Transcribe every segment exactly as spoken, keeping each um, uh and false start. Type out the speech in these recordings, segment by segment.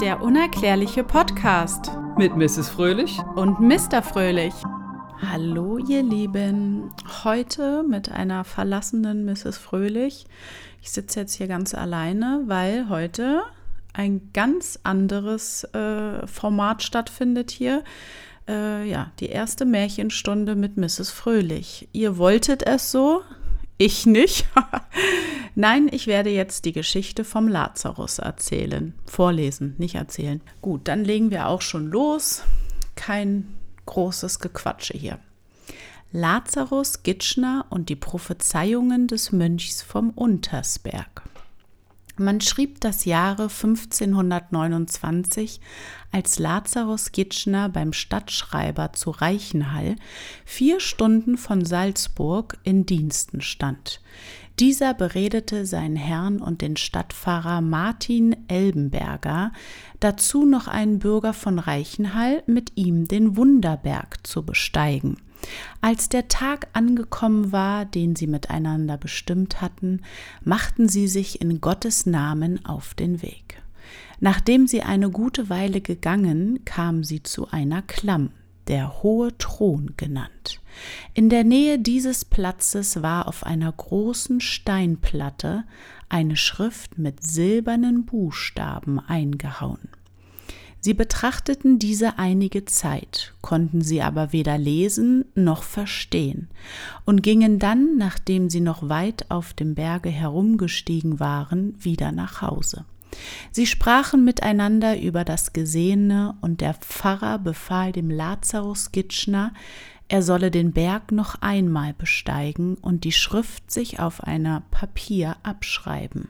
Der unerklärliche Podcast mit Missus Fröhlich und Mister Fröhlich. Hallo ihr Lieben, heute mit einer verlassenen Missus Fröhlich. Ich sitze jetzt hier ganz alleine, weil heute ein ganz anderes äh, Format stattfindet hier. Äh, ja, die erste Märchenstunde mit Missus Fröhlich. Ihr wolltet es so? Ich nicht. Nein, ich werde jetzt die Geschichte vom Lazarus erzählen. Vorlesen, nicht erzählen. Gut, dann legen wir auch schon los. Kein großes Gequatsche hier. Lazarus Gitschner und die Prophezeiungen des Mönchs vom Untersberg. Man schrieb das Jahre fünfzehnhundertneunundzwanzig, als Lazarus Gitschner beim Stadtschreiber zu Reichenhall vier Stunden von Salzburg in Diensten stand. Dieser beredete seinen Herrn und den Stadtpfarrer Martin Elbenberger, dazu noch einen Bürger von Reichenhall, mit ihm den Wunderberg zu besteigen. Als der Tag angekommen war, den sie miteinander bestimmt hatten, machten sie sich in Gottes Namen auf den Weg. Nachdem sie eine gute Weile gegangen, kamen sie zu einer Klamm, der Hohe Thron genannt. In der Nähe dieses Platzes war auf einer großen Steinplatte eine Schrift mit silbernen Buchstaben eingehauen. Sie betrachteten diese einige Zeit, konnten sie aber weder lesen noch verstehen und gingen dann, nachdem sie noch weit auf dem Berge herumgestiegen waren, wieder nach Hause. Sie sprachen miteinander über das Gesehene und der Pfarrer befahl dem Lazarus Gitschner, er solle den Berg noch einmal besteigen und die Schrift sich auf einer Papier abschreiben.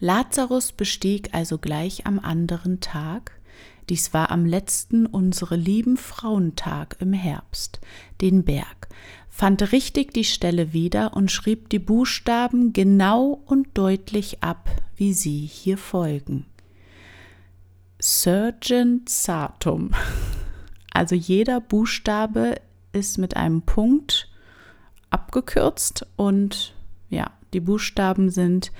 Lazarus bestieg also gleich am anderen Tag, dies war am letzten unsere lieben Frauentag im Herbst, den Berg, fand richtig die Stelle wieder und schrieb die Buchstaben genau und deutlich ab, wie sie hier folgen. Surgem Satum, also jeder Buchstabe ist mit einem Punkt abgekürzt und ja, die Buchstaben sind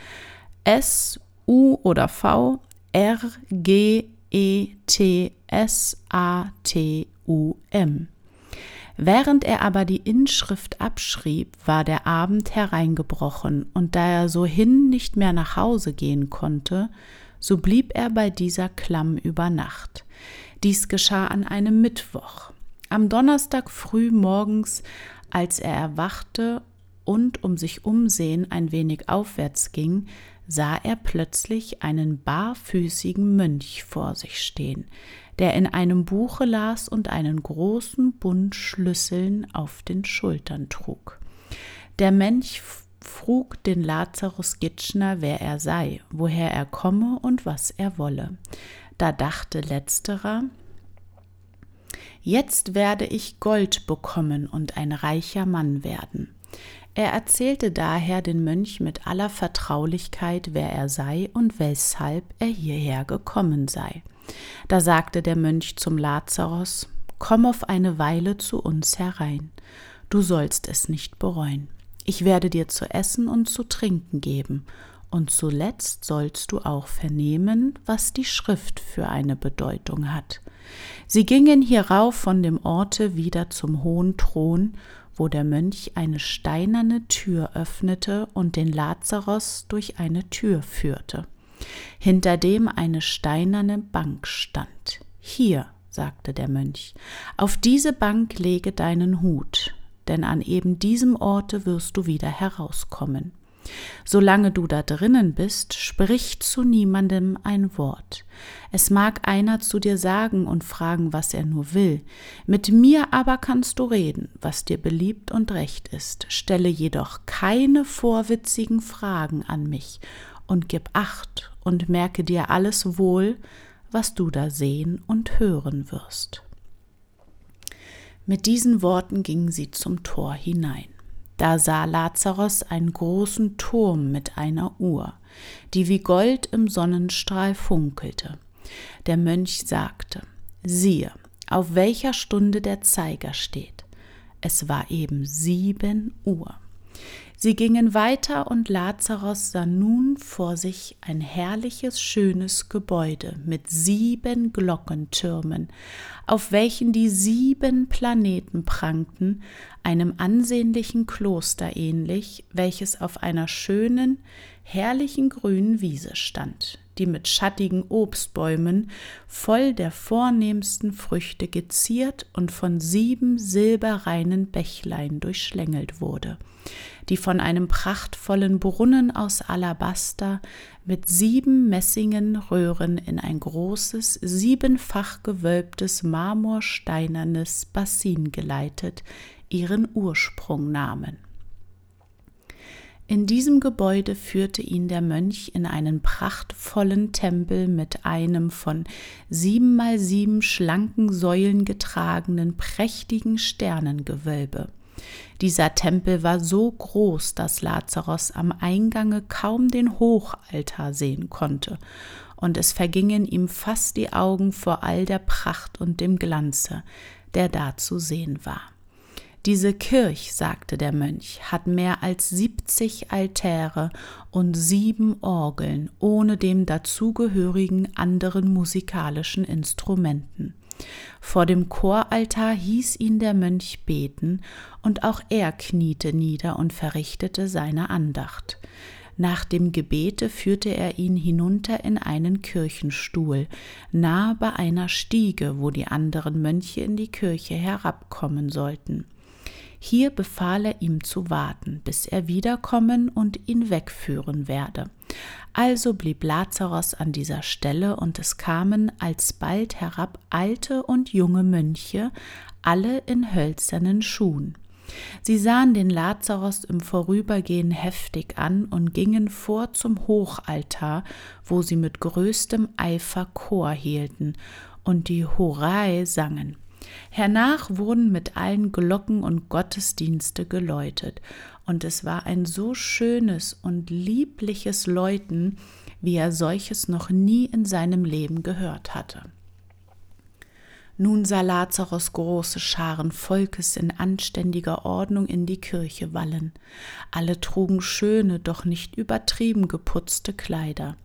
S, U oder V, R, G, E, T, S, A, T, U, M. Während er aber die Inschrift abschrieb, war der Abend hereingebrochen und da er so hin nicht mehr nach Hause gehen konnte, so blieb er bei dieser Klamm über Nacht. Dies geschah an einem Mittwoch. Am Donnerstag früh morgens, als er erwachte und um sich umsehen ein wenig aufwärts ging, sah er plötzlich einen barfüßigen Mönch vor sich stehen, der in einem Buche las und einen großen Bund Schlüsseln auf den Schultern trug. Der Mönch frug den Lazarus Gitschner, wer er sei, woher er komme und was er wolle. Da dachte letzterer: Jetzt werde ich Gold bekommen und ein reicher Mann werden. Er erzählte daher den Mönch mit aller Vertraulichkeit, wer er sei und weshalb er hierher gekommen sei. Da sagte der Mönch zum Lazarus: Komm auf eine Weile zu uns herein, du sollst es nicht bereuen. Ich werde dir zu essen und zu trinken geben, und zuletzt sollst du auch vernehmen, was die Schrift für eine Bedeutung hat. Sie gingen hierauf von dem Orte wieder zum Hohen Thron, wo der Mönch eine steinerne Tür öffnete und den Lazarus durch eine Tür führte, hinter dem eine steinerne Bank stand. Hier, sagte der Mönch, auf diese Bank lege deinen Hut, denn an eben diesem Orte wirst du wieder herauskommen. Solange du da drinnen bist, sprich zu niemandem ein Wort. Es mag einer zu dir sagen und fragen, was er nur will. Mit mir aber kannst du reden, was dir beliebt und recht ist. Stelle jedoch keine vorwitzigen Fragen an mich und gib Acht und merke dir alles wohl, was du da sehen und hören wirst. Mit diesen Worten gingen sie zum Tor hinein. Da sah Lazarus einen großen Turm mit einer Uhr, die wie Gold im Sonnenstrahl funkelte. Der Mönch sagte: Siehe, auf welcher Stunde der Zeiger steht. Es war eben sieben Uhr. Sie gingen weiter und Lazarus sah nun vor sich ein herrliches, schönes Gebäude mit sieben Glockentürmen, auf welchen die sieben Planeten prangten, einem ansehnlichen Kloster ähnlich, welches auf einer schönen, herrlichen grünen Wiese stand, die mit schattigen Obstbäumen voll der vornehmsten Früchte geziert und von sieben silberreinen Bächlein durchschlängelt wurde, die von einem prachtvollen Brunnen aus Alabaster mit sieben messingen Röhren in ein großes, siebenfach gewölbtes, marmorsteinernes Bassin geleitet, ihren Ursprung nahmen. In diesem Gebäude führte ihn der Mönch in einen prachtvollen Tempel mit einem von sieben mal sieben schlanken Säulen getragenen prächtigen Sternengewölbe. Dieser Tempel war so groß, dass Lazarus am Eingange kaum den Hochaltar sehen konnte, und es vergingen ihm fast die Augen vor all der Pracht und dem Glanze, der da zu sehen war. Diese Kirch, sagte der Mönch, hat mehr als siebzig Altäre und sieben Orgeln, ohne dem dazugehörigen anderen musikalischen Instrumenten. Vor dem Choraltar hieß ihn der Mönch beten, und auch er kniete nieder und verrichtete seine Andacht. Nach dem Gebete führte er ihn hinunter in einen Kirchenstuhl, nahe bei einer Stiege, wo die anderen Mönche in die Kirche herabkommen sollten. Hier befahl er ihm zu warten, bis er wiederkommen und ihn wegführen werde. Also blieb Lazarus an dieser Stelle, und es kamen alsbald herab alte und junge Mönche, alle in hölzernen Schuhen. Sie sahen den Lazarus im Vorübergehen heftig an und gingen vor zum Hochaltar, wo sie mit größtem Eifer Chor hielten und die Horai sangen. Hernach wurden mit allen Glocken und Gottesdienste geläutet, und es war ein so schönes und liebliches Läuten, wie er solches noch nie in seinem Leben gehört hatte. Nun sah Lazarus große Scharen Volkes in anständiger Ordnung in die Kirche wallen. Alle trugen schöne, doch nicht übertrieben geputzte Kleider.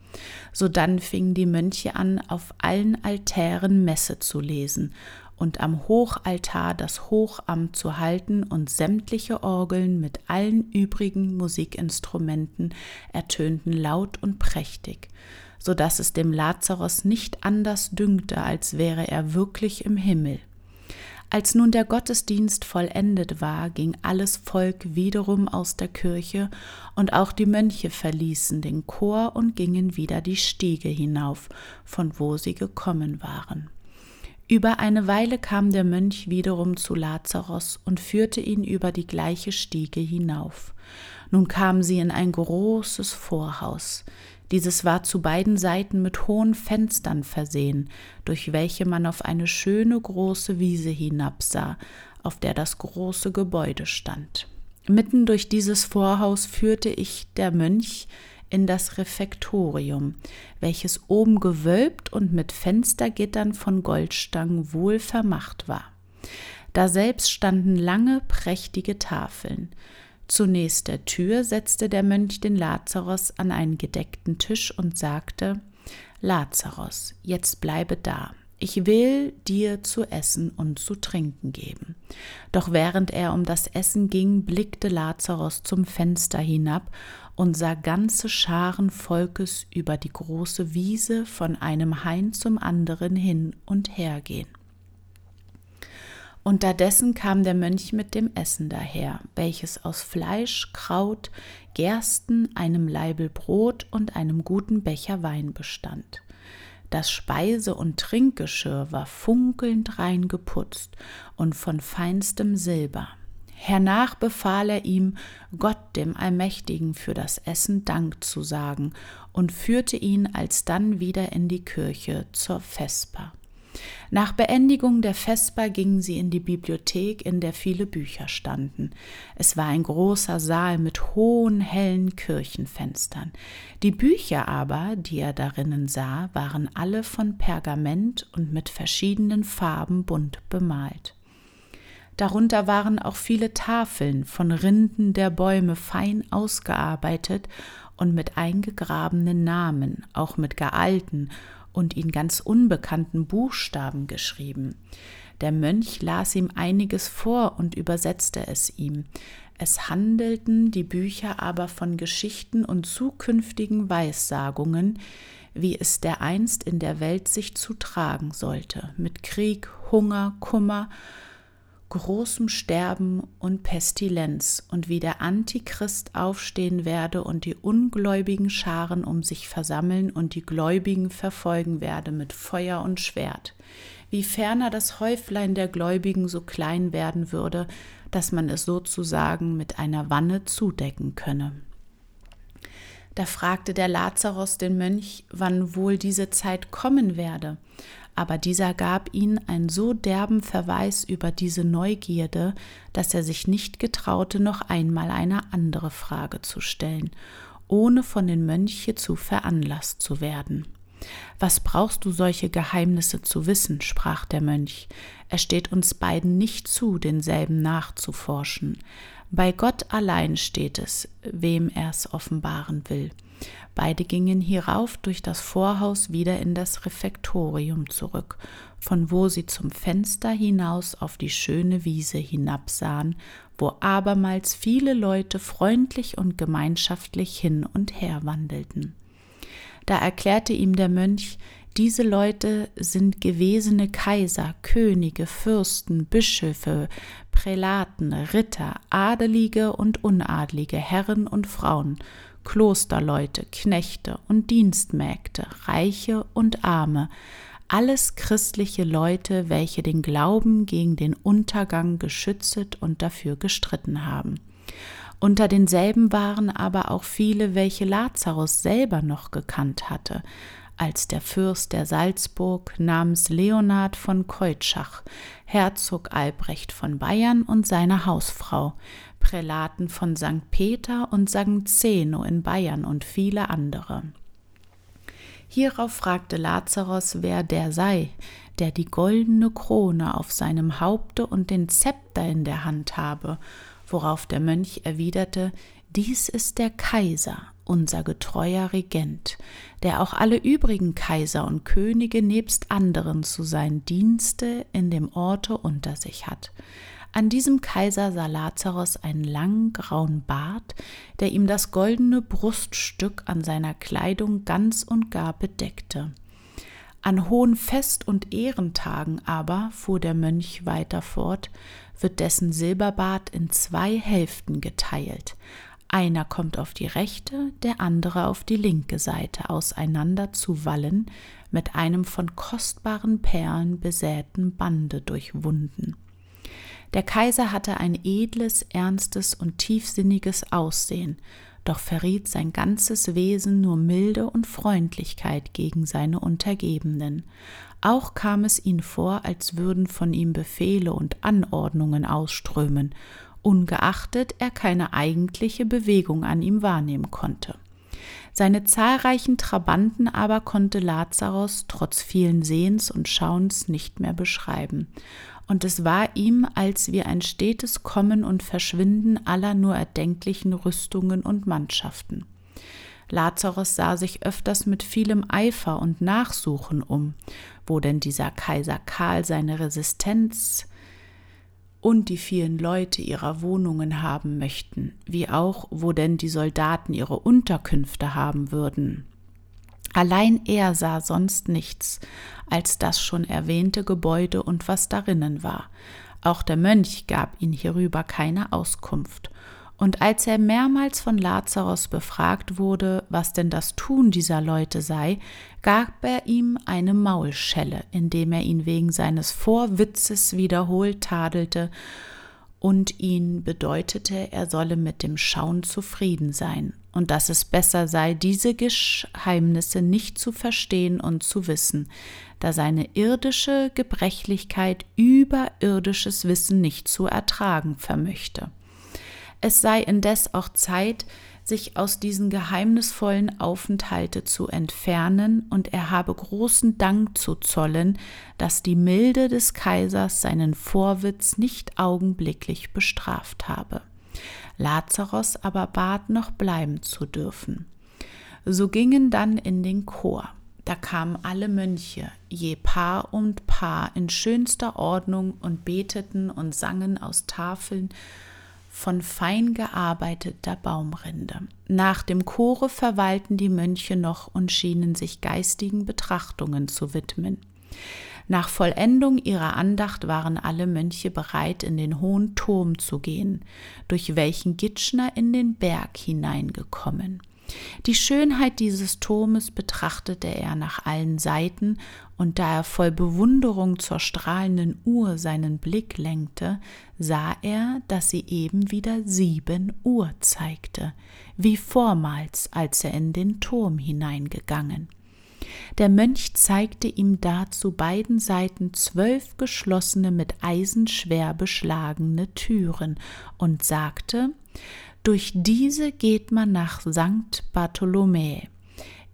Sodann fingen die Mönche an, auf allen Altären Messe zu lesen und am Hochaltar das Hochamt zu halten, und sämtliche Orgeln mit allen übrigen Musikinstrumenten ertönten laut und prächtig, so dass es dem Lazarus nicht anders dünkte, als wäre er wirklich im Himmel. Als nun der Gottesdienst vollendet war, ging alles Volk wiederum aus der Kirche, und auch die Mönche verließen den Chor und gingen wieder die Stiege hinauf, von wo sie gekommen waren. Über eine Weile kam der Mönch wiederum zu Lazarus und führte ihn über die gleiche Stiege hinauf. Nun kamen sie in ein großes Vorhaus. Dieses war zu beiden Seiten mit hohen Fenstern versehen, durch welche man auf eine schöne große Wiese hinabsah, auf der das große Gebäude stand. Mitten durch dieses Vorhaus führte ich der Mönch in das Refektorium, welches oben gewölbt und mit Fenstergittern von Goldstangen wohl vermacht war. Daselbst standen lange, prächtige Tafeln. Zunächst der Tür setzte der Mönch den Lazarus an einen gedeckten Tisch und sagte: Lazarus, jetzt bleibe da. Ich will dir zu essen und zu trinken geben. Doch während er um das Essen ging, blickte Lazarus zum Fenster hinab und sah ganze Scharen Volkes über die große Wiese von einem Hain zum anderen hin und her gehen. Unterdessen kam der Mönch mit dem Essen daher, welches aus Fleisch, Kraut, Gersten, einem Laibel Brot und einem guten Becher Wein bestand. Das Speise- und Trinkgeschirr war funkelnd rein geputzt und von feinstem Silber. Hernach befahl er ihm, Gott dem Allmächtigen für das Essen Dank zu sagen, und führte ihn alsdann wieder in die Kirche zur Vesper. Nach Beendigung der Vesper gingen sie in die Bibliothek, in der viele Bücher standen. Es war ein großer Saal mit hohen, hellen Kirchenfenstern. Die Bücher aber, die er darinnen sah, waren alle von Pergament und mit verschiedenen Farben bunt bemalt. Darunter waren auch viele Tafeln von Rinden der Bäume fein ausgearbeitet und mit eingegrabenen Namen, auch mit gealten und ihn ganz unbekannten Buchstaben geschrieben. Der Mönch las ihm einiges vor und übersetzte es ihm. Es handelten die Bücher aber von Geschichten und zukünftigen Weissagungen, wie es dereinst in der Welt sich zutragen sollte, mit Krieg, Hunger, Kummer, großem Sterben und Pestilenz und wie der Antichrist aufstehen werde und die ungläubigen Scharen um sich versammeln und die Gläubigen verfolgen werde mit Feuer und Schwert, wie ferner das Häuflein der Gläubigen so klein werden würde, dass man es sozusagen mit einer Wanne zudecken könne. Da fragte der Lazarus den Mönch, wann wohl diese Zeit kommen werde, aber dieser gab ihm einen so derben Verweis über diese Neugierde, dass er sich nicht getraute, noch einmal eine andere Frage zu stellen, ohne von den Mönchen zu veranlasst zu werden. »Was brauchst du solche Geheimnisse zu wissen?« sprach der Mönch. »Es steht uns beiden nicht zu, denselben nachzuforschen. Bei Gott allein steht es, wem er's offenbaren will.« Beide gingen hierauf durch das Vorhaus wieder in das Refektorium zurück, von wo sie zum Fenster hinaus auf die schöne Wiese hinabsahen, wo abermals viele Leute freundlich und gemeinschaftlich hin und her wandelten. Da erklärte ihm der Mönch, diese Leute sind gewesene Kaiser, Könige, Fürsten, Bischöfe, Prälaten, Ritter, Adelige und Unadelige, Herren und Frauen, Klosterleute, Knechte und Dienstmägde, Reiche und Arme, alles christliche Leute, welche den Glauben gegen den Untergang geschützet und dafür gestritten haben. Unter denselben waren aber auch viele, welche Lazarus selber noch gekannt hatte, als der Fürst der Salzburg namens Leonhard von Keutschach, Herzog Albrecht von Bayern und seine Hausfrau, Prälaten von Sankt Peter und Sankt Zeno in Bayern und viele andere. Hierauf fragte Lazarus, wer der sei, der die goldene Krone auf seinem Haupte und den Zepter in der Hand habe, worauf der Mönch erwiderte, dies ist der Kaiser, unser getreuer Regent, der auch alle übrigen Kaiser und Könige nebst anderen zu seinen Dienste in dem Orte unter sich hat. An diesem Kaiser sah Lazarus einen langen grauen Bart, der ihm das goldene Bruststück an seiner Kleidung ganz und gar bedeckte. An hohen Fest- und Ehrentagen aber, fuhr der Mönch weiter fort, wird dessen Silberbart in zwei Hälften geteilt. Einer kommt auf die rechte, der andere auf die linke Seite auseinander zu Wallen, mit einem von kostbaren Perlen besäten Bande durchwunden. Der Kaiser hatte ein edles, ernstes und tiefsinniges Aussehen, doch verriet sein ganzes Wesen nur Milde und Freundlichkeit gegen seine Untergebenen. Auch kam es ihm vor, als würden von ihm Befehle und Anordnungen ausströmen, ungeachtet er keine eigentliche Bewegung an ihm wahrnehmen konnte. Seine zahlreichen Trabanten aber konnte Lazarus trotz vielen Sehens und Schauens nicht mehr beschreiben. Und es war ihm, als wie ein stetes Kommen und Verschwinden aller nur erdenklichen Rüstungen und Mannschaften. Lazarus sah sich öfters mit vielem Eifer und Nachsuchen um, wo denn dieser Kaiser Karl seine Resistenz und die vielen Leute ihrer Wohnungen haben möchten, wie auch, wo denn die Soldaten ihre Unterkünfte haben würden. Allein er sah sonst nichts als das schon erwähnte Gebäude und was darinnen war. Auch der Mönch gab ihn hierüber keine Auskunft. Und als er mehrmals von Lazarus befragt wurde, was denn das Tun dieser Leute sei, gab er ihm eine Maulschelle, indem er ihn wegen seines Vorwitzes wiederholt tadelte und ihn bedeutete, er solle mit dem Schauen zufrieden sein und dass es besser sei, diese Geheimnisse nicht zu verstehen und zu wissen, da seine irdische Gebrechlichkeit überirdisches Wissen nicht zu ertragen vermöchte. Es sei indes auch Zeit, sich aus diesen geheimnisvollen Aufenthalte zu entfernen, und er habe großen Dank zu zollen, dass die Milde des Kaisers seinen Vorwitz nicht augenblicklich bestraft habe. Lazarus aber bat, noch bleiben zu dürfen. So gingen dann in den Chor. Da kamen alle Mönche, je Paar und Paar, in schönster Ordnung und beteten und sangen aus Tafeln von fein gearbeiteter Baumrinde. Nach dem Chore verweilten die Mönche noch und schienen sich geistigen Betrachtungen zu widmen. Nach Vollendung ihrer Andacht waren alle Mönche bereit, in den hohen Turm zu gehen, durch welchen Gitschner in den Berg hineingekommen. Die Schönheit dieses Turmes betrachtete er nach allen Seiten, und da er voll Bewunderung zur strahlenden Uhr seinen Blick lenkte, sah er, dass sie eben wieder sieben Uhr zeigte, wie vormals, als er in den Turm hineingegangen. Der Mönch zeigte ihm da zu beiden Seiten zwölf geschlossene, mit Eisen schwer beschlagene Türen und sagte: Durch diese geht man nach Sankt Bartholomä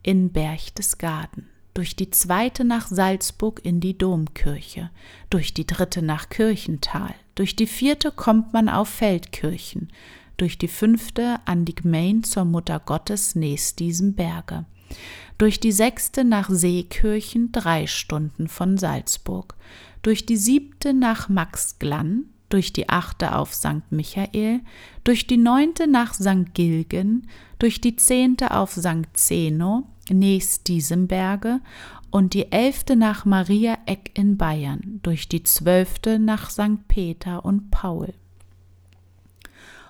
in Berchtesgaden, durch die zweite nach Salzburg in die Domkirche, durch die dritte nach Kirchenthal, durch die vierte kommt man auf Feldkirchen, durch die fünfte an die Gemein zur Mutter Gottes nächst diesem Berge, durch die sechste nach Seekirchen, drei Stunden von Salzburg, durch die siebte nach Maxglan, durch die achte auf Sankt Michael, durch die neunte nach Sankt Gilgen, durch die zehnte auf Sankt Zeno, nächst diesem Berge, und die elfte nach Maria Eck in Bayern, durch die zwölfte nach Sankt Peter und Paul.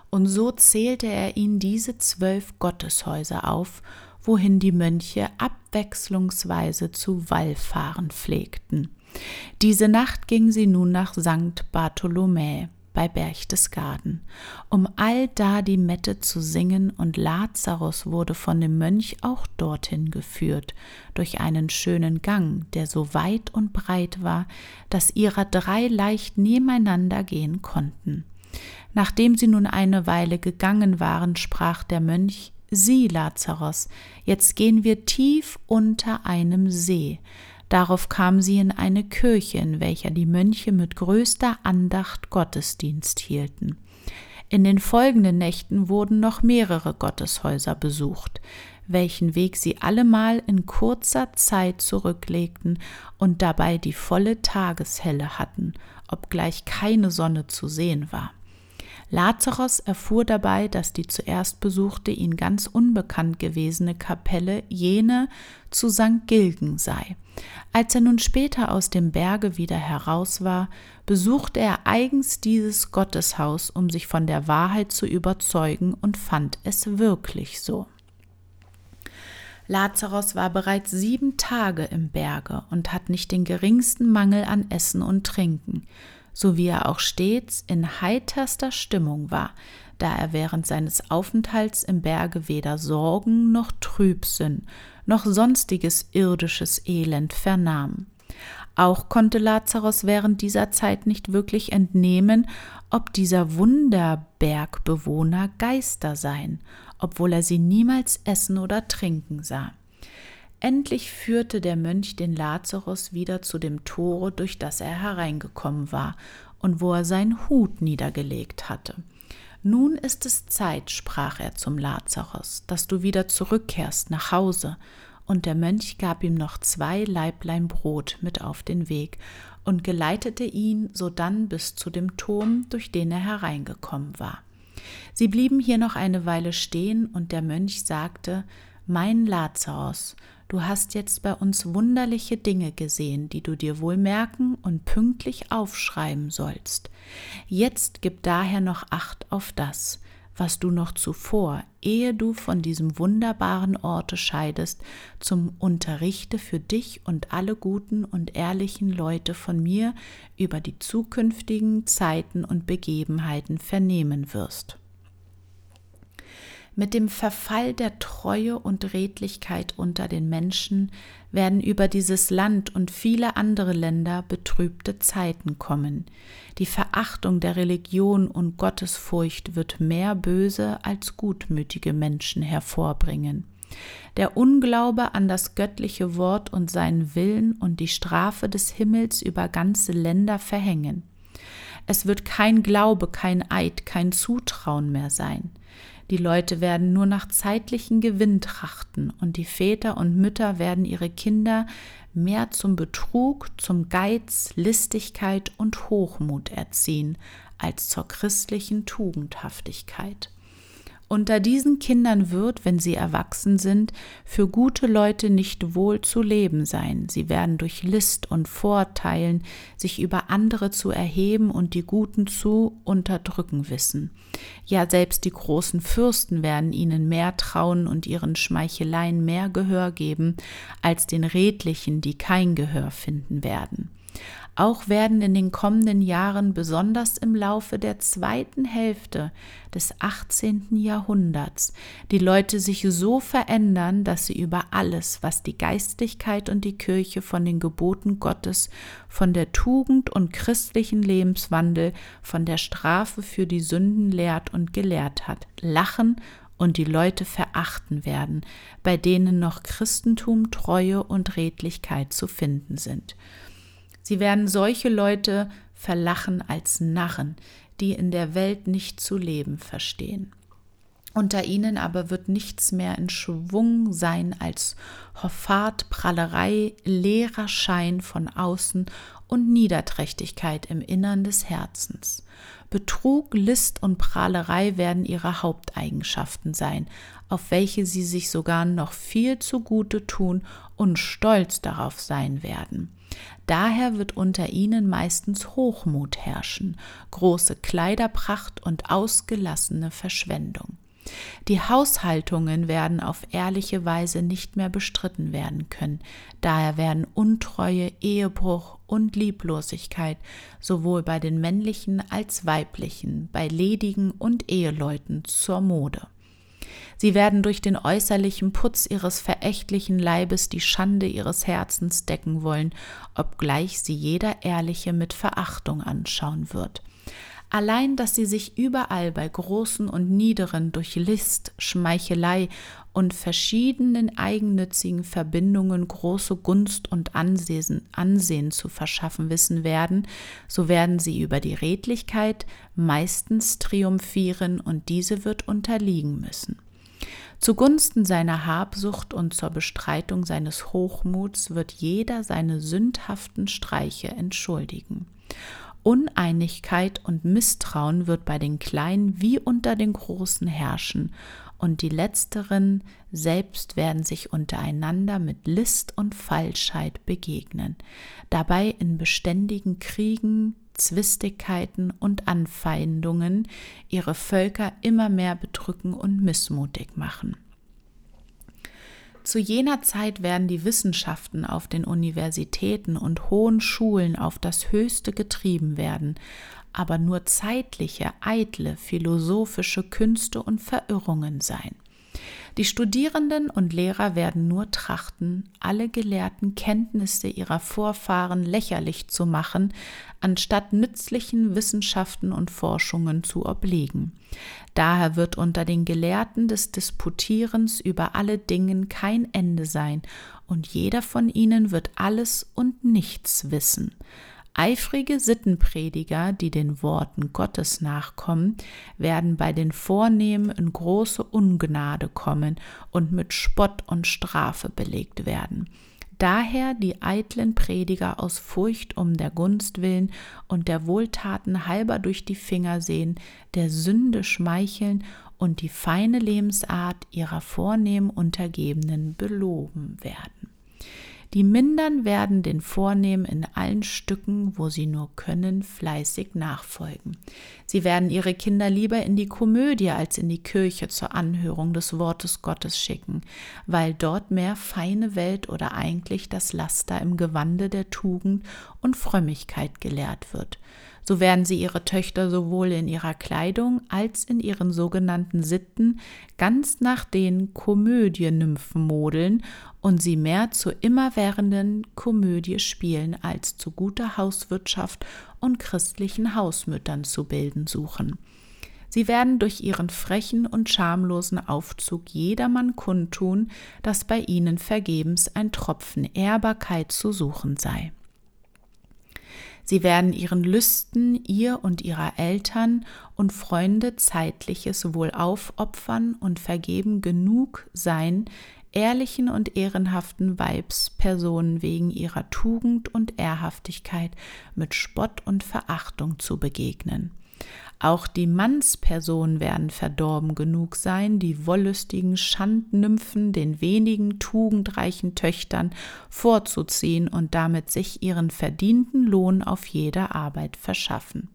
Und so zählte er ihnen diese zwölf Gotteshäuser auf, wohin die Mönche abwechslungsweise zu wallfahren pflegten. Diese Nacht ging sie nun nach Sankt Bartholomä bei Berchtesgaden, um allda die Mette zu singen, und Lazarus wurde von dem Mönch auch dorthin geführt, durch einen schönen Gang, der so weit und breit war, dass ihrer drei leicht nebeneinander gehen konnten. Nachdem sie nun eine Weile gegangen waren, sprach der Mönch: Sieh, Lazarus, jetzt gehen wir tief unter einem See. Darauf kamen sie in eine Kirche, in welcher die Mönche mit größter Andacht Gottesdienst hielten. In den folgenden Nächten wurden noch mehrere Gotteshäuser besucht, welchen Weg sie allemal in kurzer Zeit zurücklegten und dabei die volle Tageshelle hatten, obgleich keine Sonne zu sehen war. Lazarus erfuhr dabei, dass die zuerst besuchte, ihn ganz unbekannt gewesene Kapelle jene zu Sankt Gilgen sei. Als er nun später aus dem Berge wieder heraus war, besuchte er eigens dieses Gotteshaus, um sich von der Wahrheit zu überzeugen, und fand es wirklich so. Lazarus war bereits sieben Tage im Berge und hat nicht den geringsten Mangel an Essen und Trinken, so wie er auch stets in heiterster Stimmung war, da er während seines Aufenthalts im Berge weder Sorgen noch Trübsinn noch sonstiges irdisches Elend vernahm. Auch konnte Lazarus während dieser Zeit nicht wirklich entnehmen, ob dieser Wunderbergbewohner Geister seien, obwohl er sie niemals essen oder trinken sah. Endlich führte der Mönch den Lazarus wieder zu dem Tore, durch das er hereingekommen war und wo er seinen Hut niedergelegt hatte. Nun ist es Zeit, sprach er zum Lazarus, dass du wieder zurückkehrst nach Hause. Und der Mönch gab ihm noch zwei Laiblein Brot mit auf den Weg und geleitete ihn sodann bis zu dem Turm, durch den er hereingekommen war. Sie blieben hier noch eine Weile stehen, und der Mönch sagte: Mein Lazarus, du hast jetzt bei uns wunderliche Dinge gesehen, die du dir wohl merken und pünktlich aufschreiben sollst. Jetzt gib daher noch Acht auf das, was du noch zuvor, ehe du von diesem wunderbaren Orte scheidest, zum Unterrichte für dich und alle guten und ehrlichen Leute von mir über die zukünftigen Zeiten und Begebenheiten vernehmen wirst. Mit dem Verfall der Treue und Redlichkeit unter den Menschen werden über dieses Land und viele andere Länder betrübte Zeiten kommen. Die Verachtung der Religion und Gottesfurcht wird mehr böse als gutmütige Menschen hervorbringen. Der Unglaube an das göttliche Wort und seinen Willen und die Strafe des Himmels über ganze Länder verhängen. Es wird kein Glaube, kein Eid, kein Zutrauen mehr sein. Die Leute werden nur nach zeitlichen Gewinn trachten und die Väter und Mütter werden ihre Kinder mehr zum Betrug, zum Geiz, Listigkeit und Hochmut erziehen, als zur christlichen Tugendhaftigkeit. Unter diesen Kindern wird, wenn sie erwachsen sind, für gute Leute nicht wohl zu leben sein. Sie werden durch List und Vorteilen sich über andere zu erheben und die Guten zu unterdrücken wissen. Ja, selbst die großen Fürsten werden ihnen mehr trauen und ihren Schmeicheleien mehr Gehör geben, als den Redlichen, die kein Gehör finden werden. Auch werden in den kommenden Jahren, besonders im Laufe der zweiten Hälfte des achtzehnten Jahrhunderts, die Leute sich so verändern, dass sie über alles, was die Geistlichkeit und die Kirche von den Geboten Gottes, von der Tugend und christlichen Lebenswandel, von der Strafe für die Sünden lehrt und gelehrt hat, lachen und die Leute verachten werden, bei denen noch Christentum, Treue und Redlichkeit zu finden sind. Sie werden solche Leute verlachen als Narren, die in der Welt nicht zu leben verstehen. Unter ihnen aber wird nichts mehr in Schwung sein als Hoffart, Prahlerei, leerer Schein von außen und Niederträchtigkeit im Innern des Herzens. Betrug, List und Prahlerei werden ihre Haupteigenschaften sein, auf welche sie sich sogar noch viel zugute tun und stolz darauf sein werden. Daher wird unter ihnen meistens Hochmut herrschen, große Kleiderpracht und ausgelassene Verschwendung. Die Haushaltungen werden auf ehrliche Weise nicht mehr bestritten werden können. Daher werden Untreue, Ehebruch und Lieblosigkeit sowohl bei den männlichen als weiblichen, bei ledigen und Eheleuten zur Mode. Sie werden durch den äußerlichen Putz ihres verächtlichen Leibes die Schande ihres Herzens decken wollen, obgleich sie jeder Ehrliche mit Verachtung anschauen wird. Allein, dass sie sich überall bei Großen und Niederen durch List, Schmeichelei und verschiedenen eigennützigen Verbindungen große Gunst und Ansehen, Ansehen zu verschaffen wissen werden, so werden sie über die Redlichkeit meistens triumphieren und diese wird unterliegen müssen. Zugunsten seiner Habsucht und zur Bestreitung seines Hochmuts wird jeder seine sündhaften Streiche entschuldigen. Uneinigkeit und Misstrauen wird bei den Kleinen wie unter den Großen herrschen, und die Letzteren selbst werden sich untereinander mit List und Falschheit begegnen, dabei in beständigen Kriegen, Zwistigkeiten und Anfeindungen ihre Völker immer mehr bedrücken und missmutig machen. Zu jener Zeit werden die Wissenschaften auf den Universitäten und hohen Schulen auf das Höchste getrieben werden, aber nur zeitliche, eitle, philosophische Künste und Verirrungen sein. Die Studierenden und Lehrer werden nur trachten, alle gelehrten Kenntnisse ihrer Vorfahren lächerlich zu machen, anstatt nützlichen Wissenschaften und Forschungen zu obliegen. Daher wird unter den Gelehrten des Disputierens über alle Dinge kein Ende sein, und jeder von ihnen wird alles und nichts wissen. Eifrige Sittenprediger, die den Worten Gottes nachkommen, werden bei den Vornehmen in große Ungnade kommen und mit Spott und Strafe belegt werden. Daher die eitlen Prediger aus Furcht um der Gunst willen und der Wohltaten halber durch die Finger sehen, der Sünde schmeicheln und die feine Lebensart ihrer vornehmen Untergebenen beloben werden. Die Mindern werden den Vornehmen in allen Stücken, wo sie nur können, fleißig nachfolgen. Sie werden ihre Kinder lieber in die Komödie als in die Kirche zur Anhörung des Wortes Gottes schicken, weil dort mehr feine Welt oder eigentlich das Laster im Gewande der Tugend und Frömmigkeit gelehrt wird. So werden sie ihre Töchter sowohl in ihrer Kleidung als in ihren sogenannten Sitten ganz nach den Komödiennymphen modeln und sie mehr zur immerwährenden Komödie spielen, als zu guter Hauswirtschaft und christlichen Hausmüttern zu bilden suchen. Sie werden durch ihren frechen und schamlosen Aufzug jedermann kundtun, dass bei ihnen vergebens ein Tropfen Ehrbarkeit zu suchen sei. Sie werden ihren Lüsten, ihr und ihrer Eltern und Freunde Zeitliches wohl aufopfern und vergeben genug sein, ehrlichen und ehrenhaften Weibspersonen wegen ihrer Tugend und Ehrhaftigkeit mit Spott und Verachtung zu begegnen. Auch die Mannspersonen werden verdorben genug sein, die wollüstigen Schandnymphen den wenigen tugendreichen Töchtern vorzuziehen und damit sich ihren verdienten Lohn auf jeder Arbeit verschaffen.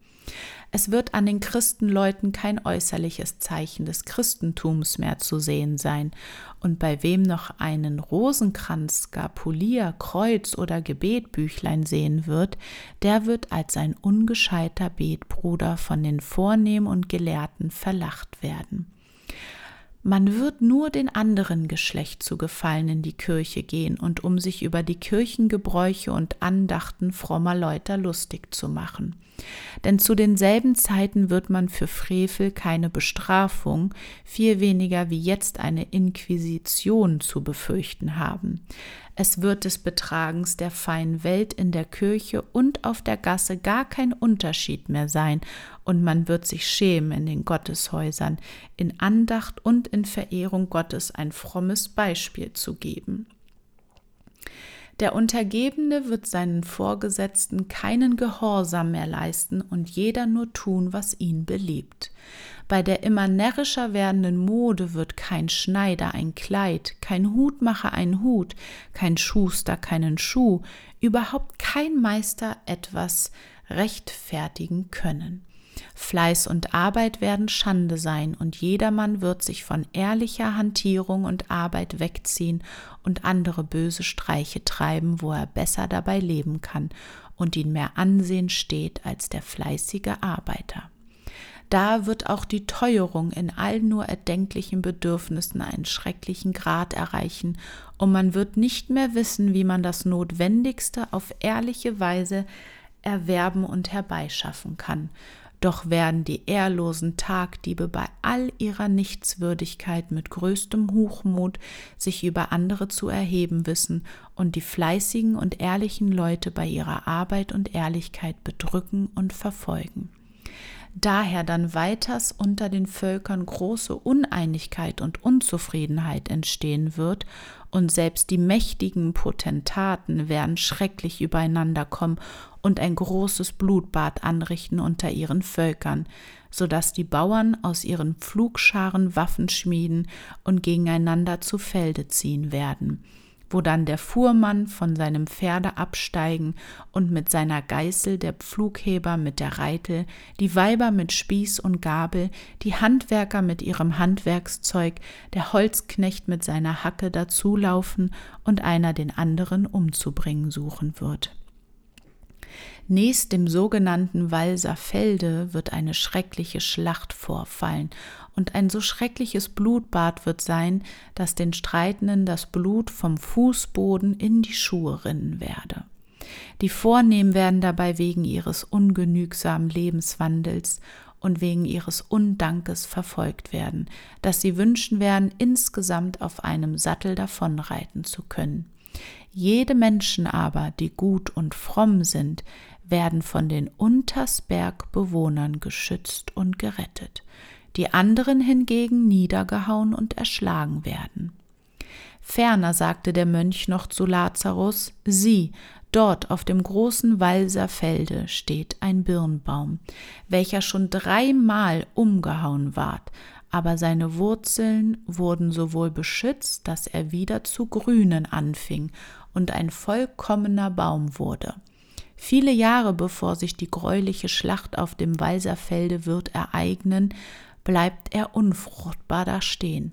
Es wird an den Christenleuten kein äußerliches Zeichen des Christentums mehr zu sehen sein, und bei wem noch einen Rosenkranz, Skapulier, Kreuz oder Gebetbüchlein sehen wird, der wird als ein ungescheiter Betbruder von den Vornehmen und Gelehrten verlacht werden. Man wird nur den anderen Geschlecht zu gefallen in die Kirche gehen und um sich über die Kirchengebräuche und Andachten frommer Leute lustig zu machen. Denn zu denselben Zeiten wird man für Frevel keine Bestrafung, viel weniger wie jetzt eine Inquisition zu befürchten haben. Es wird des Betragens der feinen Welt in der Kirche und auf der Gasse gar kein Unterschied mehr sein, und man wird sich schämen, in den Gotteshäusern in Andacht und in Verehrung Gottes ein frommes Beispiel zu geben. Der Untergebene wird seinen Vorgesetzten keinen Gehorsam mehr leisten und jeder nur tun, was ihn beliebt. Bei der immer närrischer werdenden Mode wird kein Schneider ein Kleid, kein Hutmacher einen Hut, kein Schuster keinen Schuh, überhaupt kein Meister etwas rechtfertigen können. Fleiß und Arbeit werden Schande sein und jedermann wird sich von ehrlicher Hantierung und Arbeit wegziehen und andere böse Streiche treiben, wo er besser dabei leben kann und ihn mehr Ansehen steht als der fleißige Arbeiter. Da wird auch die Teuerung in allen nur erdenklichen Bedürfnissen einen schrecklichen Grad erreichen und man wird nicht mehr wissen, wie man das Notwendigste auf ehrliche Weise erwerben und herbeischaffen kann. Doch werden die ehrlosen Tagdiebe bei all ihrer Nichtswürdigkeit mit größtem Hochmut sich über andere zu erheben wissen und die fleißigen und ehrlichen Leute bei ihrer Arbeit und Ehrlichkeit bedrücken und verfolgen. Daher dann weiters unter den Völkern große Uneinigkeit und Unzufriedenheit entstehen wird und selbst die mächtigen Potentaten werden schrecklich übereinander kommen und ein großes Blutbad anrichten unter ihren Völkern, sodass die Bauern aus ihren Pflugscharen Waffen schmieden und gegeneinander zu Felde ziehen werden, wo dann der Fuhrmann von seinem Pferde absteigen und mit seiner Geißel, der Pflugheber mit der Reitel, die Weiber mit Spieß und Gabel, die Handwerker mit ihrem Handwerkszeug, der Holzknecht mit seiner Hacke dazulaufen und einer den anderen umzubringen suchen wird. Nächst dem sogenannten Walserfelde wird eine schreckliche Schlacht vorfallen und ein so schreckliches Blutbad wird sein, dass den Streitenden das Blut vom Fußboden in die Schuhe rinnen werde. Die Vornehmen werden dabei wegen ihres ungenügsamen Lebenswandels und wegen ihres Undankes verfolgt werden, dass sie wünschen werden, insgesamt auf einem Sattel davonreiten zu können. Jede Menschen aber, die gut und fromm sind, werden von den Untersbergbewohnern geschützt und gerettet, die anderen hingegen niedergehauen und erschlagen werden. Ferner sagte der Mönch noch zu Lazarus: Sieh, dort auf dem großen Walserfelde steht ein Birnbaum, welcher schon dreimal umgehauen ward, aber seine Wurzeln wurden sowohl beschützt, dass er wieder zu grünen anfing und ein vollkommener Baum wurde. Viele Jahre bevor sich die gräuliche Schlacht auf dem Walserfelde wird ereignen, bleibt er unfruchtbar da stehen.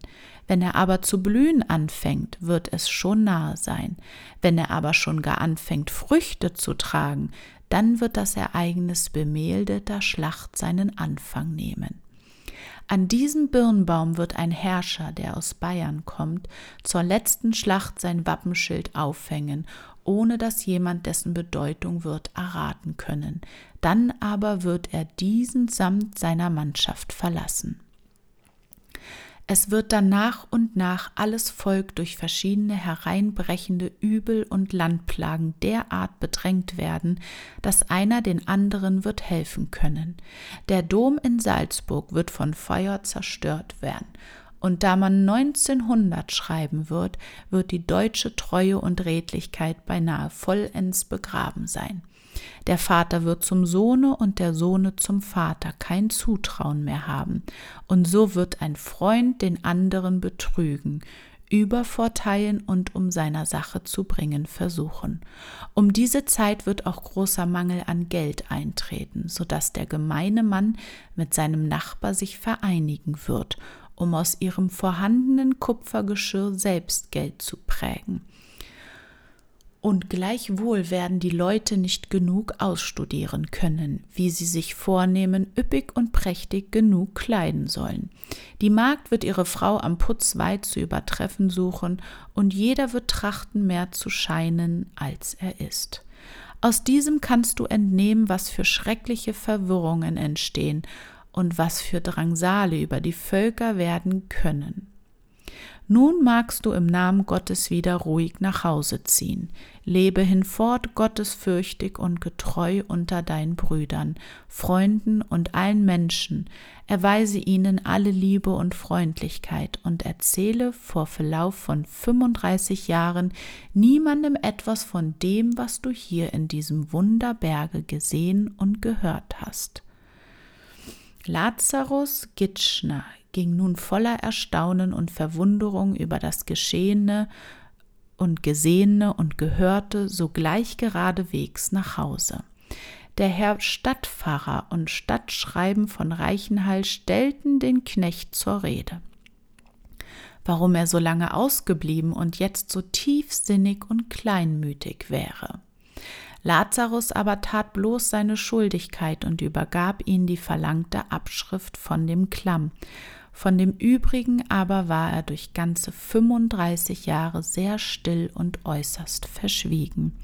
Wenn er aber zu blühen anfängt, wird es schon nahe sein. Wenn er aber schon gar anfängt, Früchte zu tragen, dann wird das Ereignis bemäldeter Schlacht seinen Anfang nehmen. An diesem Birnbaum wird ein Herrscher, der aus Bayern kommt, zur letzten Schlacht sein Wappenschild aufhängen, ohne dass jemand dessen Bedeutung wird erraten können. Dann aber wird er diesen samt seiner Mannschaft verlassen. Es wird dann nach und nach alles Volk durch verschiedene hereinbrechende Übel und Landplagen derart bedrängt werden, dass einer den anderen wird helfen können. Der Dom in Salzburg wird von Feuer zerstört werden. Und da man neunzehnhundert schreiben wird, wird die deutsche Treue und Redlichkeit beinahe vollends begraben sein. Der Vater wird zum Sohne und der Sohne zum Vater kein Zutrauen mehr haben. Und so wird ein Freund den anderen betrügen, übervorteilen und um seiner Sache zu bringen versuchen. Um diese Zeit wird auch großer Mangel an Geld eintreten, sodass der gemeine Mann mit seinem Nachbar sich vereinigen wird, um aus ihrem vorhandenen Kupfergeschirr selbst Geld zu prägen. Und gleichwohl werden die Leute nicht genug ausstudieren können, wie sie sich vornehmen, üppig und prächtig genug kleiden sollen. Die Magd wird ihre Frau am Putz weit zu übertreffen suchen, und jeder wird trachten, mehr zu scheinen, als er ist. Aus diesem kannst du entnehmen, was für schreckliche Verwirrungen entstehen und was für Drangsale über die Völker werden können. Nun magst du im Namen Gottes wieder ruhig nach Hause ziehen. Lebe hinfort gottesfürchtig und getreu unter deinen Brüdern, Freunden und allen Menschen. Erweise ihnen alle Liebe und Freundlichkeit und erzähle vor Verlauf von fünfunddreißig Jahren niemandem etwas von dem, was du hier in diesem Wunderberge gesehen und gehört hast. Lazarus Gitschner ging nun voller Erstaunen und Verwunderung über das Geschehene und Gesehene und Gehörte sogleich geradewegs nach Hause. Der Herr Stadtpfarrer und Stadtschreiben von Reichenhall stellten den Knecht zur Rede, warum er so lange ausgeblieben und jetzt so tiefsinnig und kleinmütig wäre. Lazarus aber tat bloß seine Schuldigkeit und übergab ihnen die verlangte Abschrift von dem Klamm. Von dem Übrigen aber war er durch ganze fünfunddreißig Jahre sehr still und äußerst verschwiegen.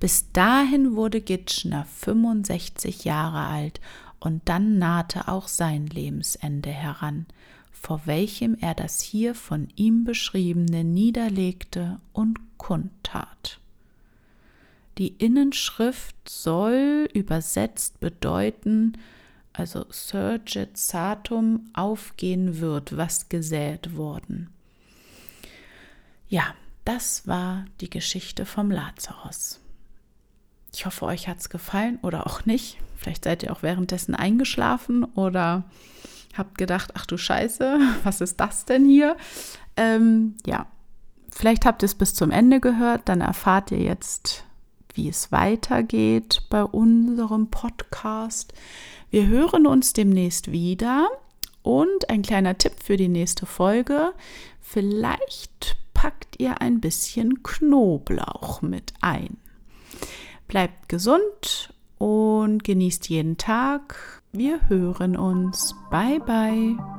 Bis dahin wurde Gitschner fünfundsechzig Jahre alt, und dann nahte auch sein Lebensende heran, vor welchem er das hier von ihm beschriebene niederlegte und kundtat. Die Innenschrift soll übersetzt bedeuten, also surget satum, aufgehen wird, was gesät worden. Ja, das war die Geschichte vom Lazarus. Ich hoffe, euch hat es gefallen oder auch nicht. Vielleicht seid ihr auch währenddessen eingeschlafen oder habt gedacht, ach du Scheiße, was ist das denn hier? Ähm, ja, vielleicht habt ihr es bis zum Ende gehört, dann erfahrt ihr jetzt, wie es weitergeht bei unserem Podcast. Wir hören uns demnächst wieder, und ein kleiner Tipp für die nächste Folge: Vielleicht packt ihr ein bisschen Knoblauch mit ein. Bleibt gesund und genießt jeden Tag. Wir hören uns. Bye bye.